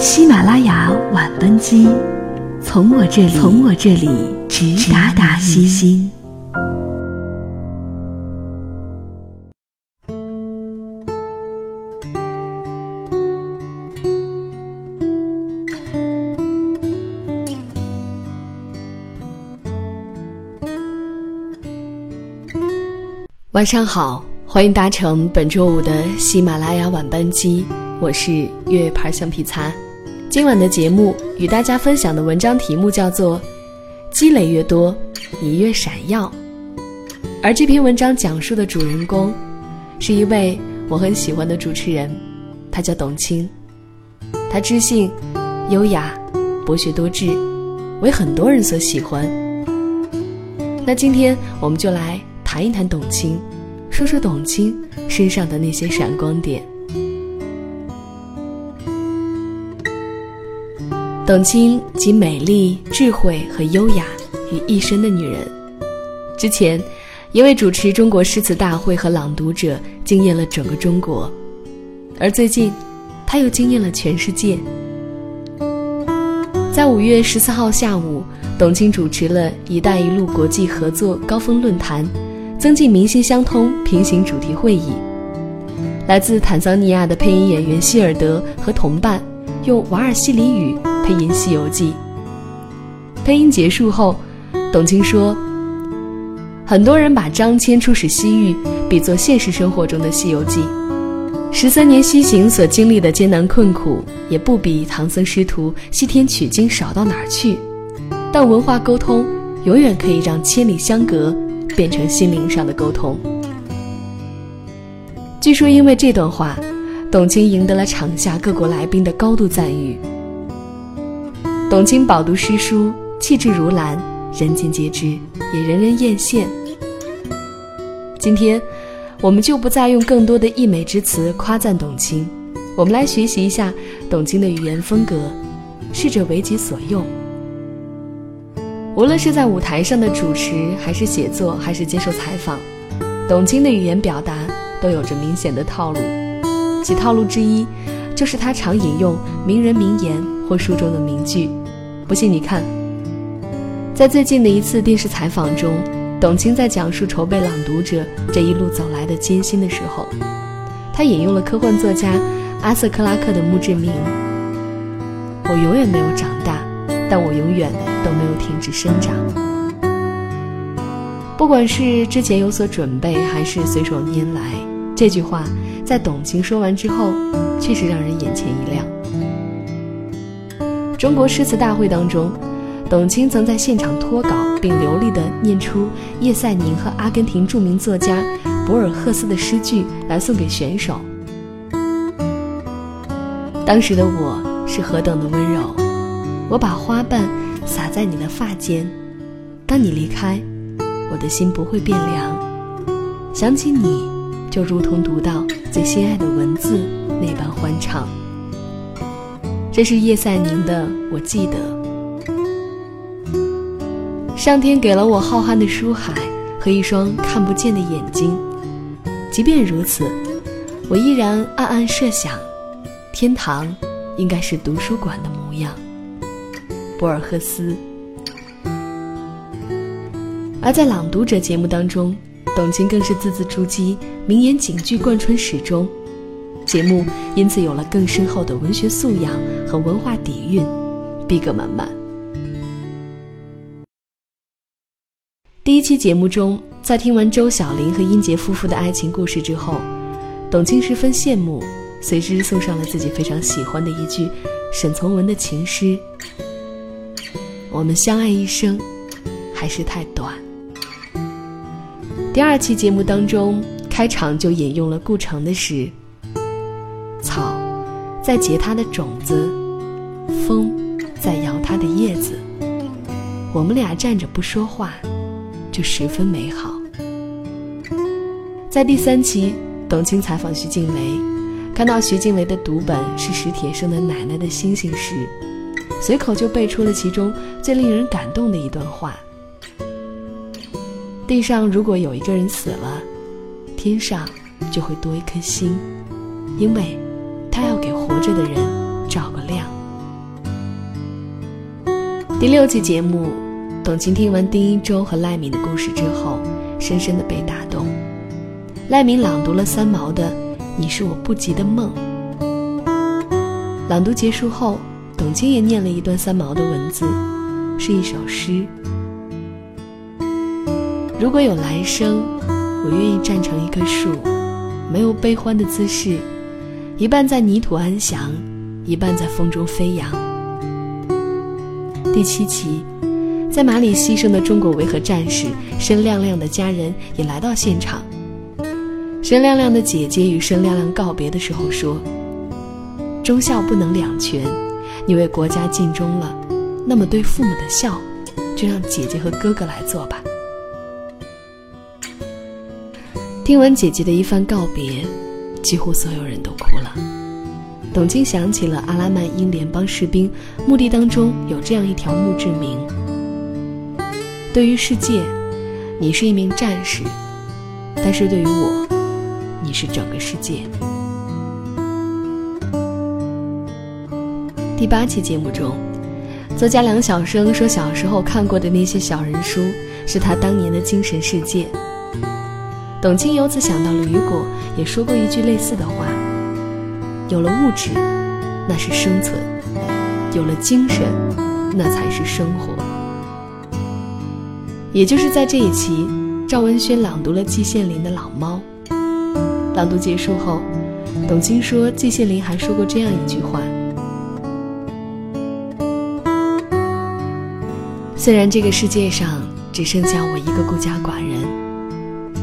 喜马拉雅晚班机，从我这里直达西心。晚上好，欢迎搭乘本周五的喜马拉雅晚班机，我是月牌橡皮擦。今晚的节目与大家分享的文章题目叫做积累越多你越闪耀，而这篇文章讲述的主人公是一位我很喜欢的主持人，他叫董卿。他知性优雅博学多智，为很多人所喜欢。那今天我们就来谈一谈董卿，说说董卿身上的那些闪光点。董卿集美丽、智慧和优雅于一身的女人。之前，因为主持中国诗词大会和朗读者惊艳了整个中国，而最近，她又惊艳了全世界。在5月14号下午，董卿主持了“一带一路”国际合作高峰论坛增进民心相通平行主题会议，来自坦桑尼亚的配音演员希尔德和同伴用瓦尔西里语配音《西游记》。配音结束后，董卿说：“很多人把张骞出使西域比作现实生活中的《西游记》，13年西行所经历的艰难困苦，也不比唐僧师徒西天取经少到哪儿去。但文化沟通永远可以让千里相隔变成心灵上的沟通。”据说因为这段话，董卿赢得了场下各国来宾的高度赞誉。董卿饱读诗书，气质如兰，人尽皆知，也人人艳羡。今天我们就不再用更多的溢美之词夸赞董卿，我们来学习一下董卿的语言风格，试着为己所用。无论是在舞台上的主持，还是写作，还是接受采访，董卿的语言表达都有着明显的套路。其套路之一就是她常引用名人名言或书中的名句。不信你看，在最近的一次电视采访中，董卿在讲述筹备《朗读者》这一路走来的艰辛的时候，她引用了科幻作家阿瑟克拉克的墓志铭：“我永远没有长大，但我永远都没有停止生长。”不管是之前有所准备，还是随手拈来，这句话在董卿说完之后，确实让人眼前一亮。中国诗词大会当中，董卿曾在现场脱稿，并流利地念出叶赛宁和阿根廷著名作家博尔赫斯的诗句来送给选手。当时的我是何等的温柔，我把花瓣洒在你的发间，当你离开，我的心不会变凉，想起你就如同读到最心爱的文字那般欢畅。这是叶赛宁的《我记得》。上天给了我浩瀚的书海和一双看不见的眼睛，即便如此，我依然暗暗设想，天堂应该是图书馆的模样。博尔赫斯。而在《朗读者》节目当中，董卿更是字字珠玑，名言警句贯穿始终，节目因此有了更深厚的文学素养和文化底蕴，逼格满满。第一期节目中，在听完周小林和殷杰夫妇的爱情故事之后，董卿十分羡慕，随之送上了自己非常喜欢的一句沈从文的情诗：“我们相爱一生还是太短。”第二期节目当中，开场就引用了顾城的诗：“草在结它的种子，风在摇它的叶子，我们俩站着不说话，就十分美好。”在第三期，董卿采访徐静蕾，看到徐静蕾的读本是史铁生的《奶奶的星星》时，随口就背出了其中最令人感动的一段话：“地上如果有一个人死了，天上就会多一颗星，因为他要给活着的人照个亮。”第6期节目，董卿听完丁一周和赖敏的故事之后，深深的被打动。赖敏朗读了三毛的《你是我不及的梦》。朗读结束后，董卿也念了一段三毛的文字，是一首诗。如果有来生，我愿意站成一棵树，没有悲欢的姿势，一半在泥土安详，一半在风中飞扬。第7期，在马里牺牲的中国维和战士申亮亮的家人也来到现场。申亮亮的姐姐与申亮亮告别的时候说，忠孝不能两全，你为国家尽忠了，那么对父母的孝就让姐姐和哥哥来做吧。听完姐姐的一番告别，几乎所有人都哭了。董卿想起了阿拉曼英联邦士兵墓地当中有这样一条墓志铭，对于世界，你是一名战士，但是对于我，你是整个世界。第8期节目中，作家梁晓声说小时候看过的那些小人书是他当年的精神世界。董卿由此想到了雨果也说过一句类似的话，有了物质，那是生存，有了精神，那才是生活。也就是在这一期，赵文轩朗读了季羡林的《老猫》。朗读结束后，董卿说季羡林还说过这样一句话，虽然这个世界上只剩下我一个孤家寡人，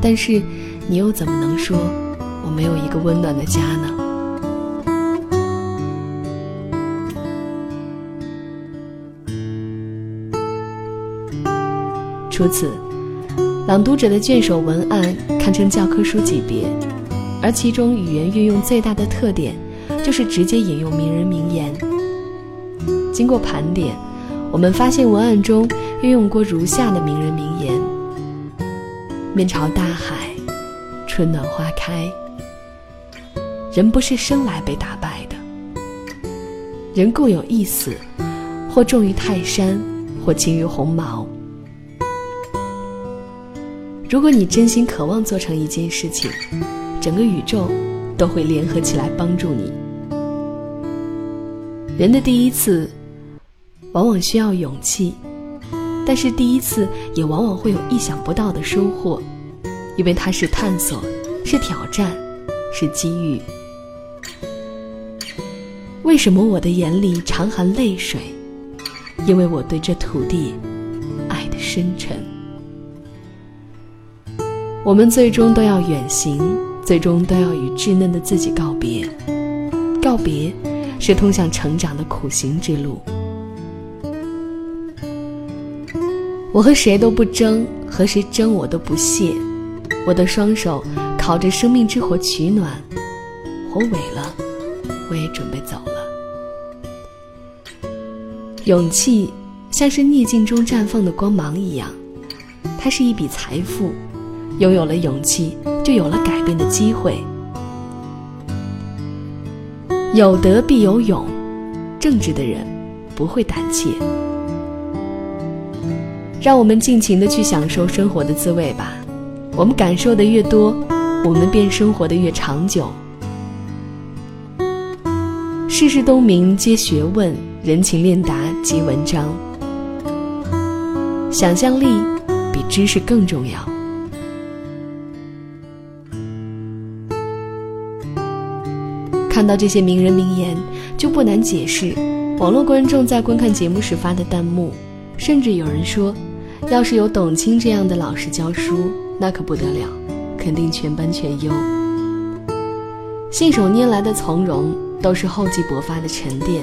但是你又怎么能说我没有一个温暖的家呢？除此，朗读者的卷首文案堪称教科书级别，而其中语言运用最大的特点就是直接引用名人名言。经过盘点，我们发现文案中运用过如下的名人名言：面朝大海，春暖花开，人不是生来被打败的，人固有一死，或重于泰山，或轻于鸿毛。如果你真心渴望做成一件事情，整个宇宙都会联合起来帮助你。人的第一次往往需要勇气，但是第一次也往往会有意想不到的收获，因为它是探索，是挑战，是机遇。为什么我的眼里常含泪水？因为我对这土地爱得深沉。我们最终都要远行，最终都要与稚嫩的自己告别。告别是通向成长的苦行之路。我和谁都不争，和谁争我都不屑，我的双手烤着生命之火取暖，火萎了，我也准备走了。勇气像是逆境中绽放的光芒一样，它是一笔财富，拥有了勇气，就有了改变的机会。有德必有勇，正直的人不会胆怯。让我们尽情地去享受生活的滋味吧，我们感受的越多，我们便生活的越长久。世事洞明皆学问，人情练达即文章。想象力比知识更重要。看到这些名人名言，就不难解释网络观众在观看节目时发的弹幕。甚至有人说，要是有董卿这样的老师教书，那可不得了，肯定全班全优。信手拈来的从容，都是厚积薄发的沉淀，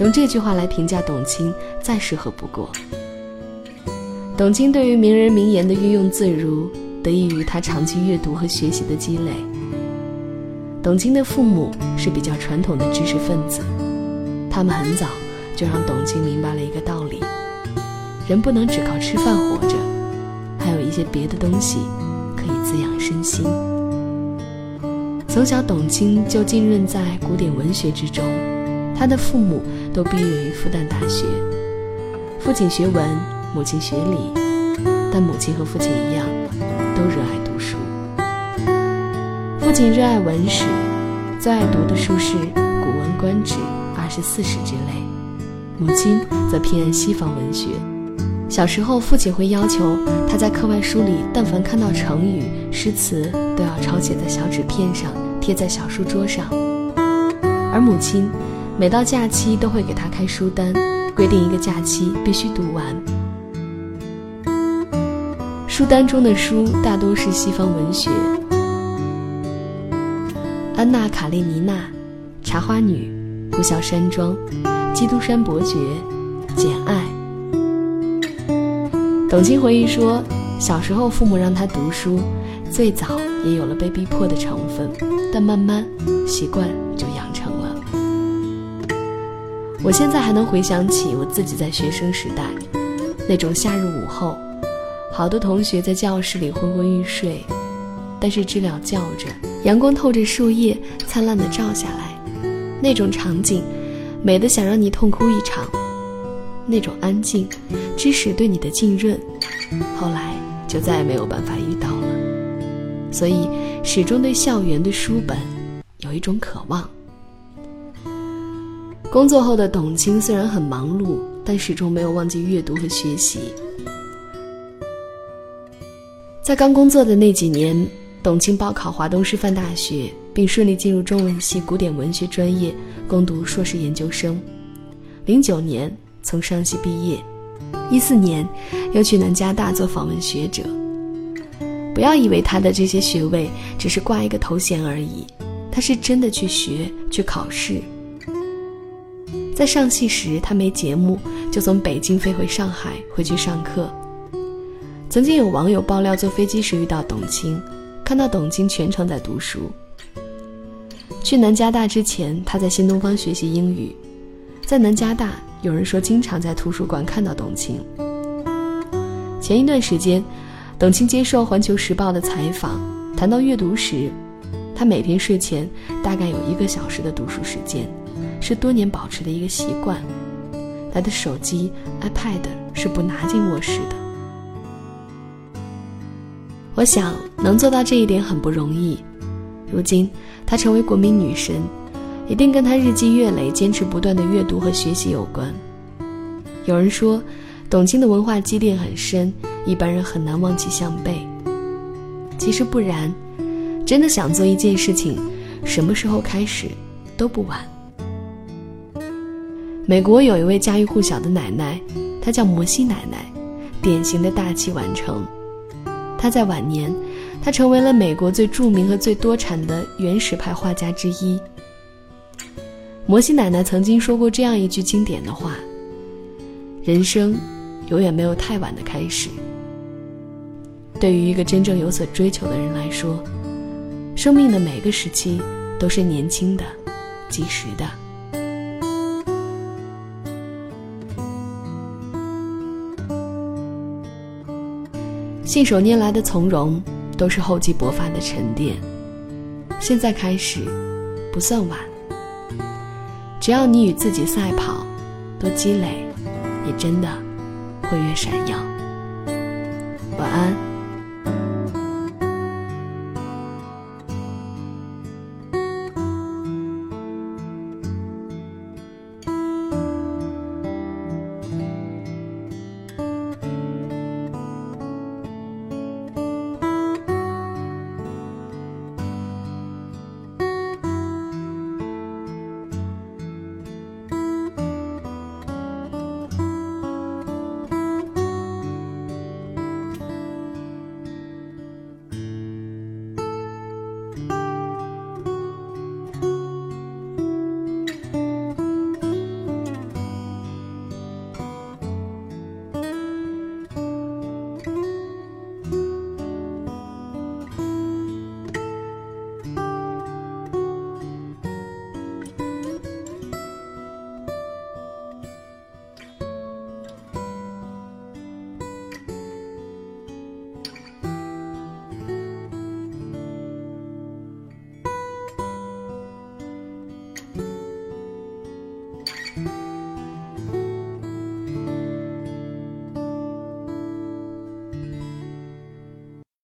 用这句话来评价董卿再适合不过。董卿对于名人名言的运用自如，得益于她长期阅读和学习的积累。董卿的父母是比较传统的知识分子，他们很早就让董卿明白了一个道理，人不能只靠吃饭活着，还有一些别的东西可以滋养身心。从小董卿就浸润在古典文学之中，她的父母都毕业于复旦大学，父亲学文，母亲学理，但母亲和父亲一样，都热爱读书。父亲热爱文史，最爱读的书是《古文观止》《24史》之类，母亲则偏爱西方文学。小时候，父亲会要求他在课外书里，但凡看到成语、诗词，都要抄写在小纸片上，贴在小书桌上。而母亲每到假期都会给他开书单，规定一个假期必须读完。书单中的书大多是西方文学，安娜·卡列尼娜、茶花女、呼啸山庄、基督山伯爵、简爱。董卿回忆说，小时候父母让她读书，最早也有了被逼迫的成分，但慢慢习惯就养成了。我现在还能回想起我自己在学生时代，那种夏日午后，好多同学在教室里昏昏欲睡，但是知了叫着，阳光透着树叶灿烂地照下来，那种场景美得想让你痛哭一场。那种安静，知识对你的浸润，后来就再也没有办法遇到了。所以始终对校园、对书本有一种渴望。工作后的董卿虽然很忙碌，但始终没有忘记阅读和学习。在刚工作的那几年，董卿报考华东师范大学，并顺利进入中文系古典文学专业，攻读硕士研究生。09年从上戏毕业，14年又去南加大做访问学者。不要以为他的这些学位只是挂一个头衔而已，他是真的去学、去考试。在上戏时，他没节目，就从北京飞回上海，回去上课。曾经有网友爆料，坐飞机时遇到董卿，看到董卿全程在读书。去南加大之前，他在新东方学习英语，在南加大有人说经常在图书馆看到董卿。前一段时间，董卿接受《环球时报》的采访，谈到阅读时，她每天睡前大概有1个小时的读书时间，是多年保持的一个习惯。她的手机、iPad 是不拿进卧室的。我想能做到这一点很不容易。如今她成为国民女神，一定跟他日积月累坚持不断的阅读和学习有关。有人说董卿的文化积淀很深，一般人很难望其项背。其实不然，真的想做一件事情，什么时候开始都不晚。美国有一位家喻户晓的奶奶，她叫摩西奶奶，典型的大器晚成。她在晚年，她成为了美国最著名和最多产的原始派画家之一。摩西奶奶曾经说过这样一句经典的话：人生永远没有太晚的开始。对于一个真正有所追求的人来说，生命的每个时期都是年轻的、及时的。信手拈来的从容，都是厚积薄发的沉淀。现在开始，不算晚。只要你与自己赛跑，多积累，你真的会越闪耀。晚安。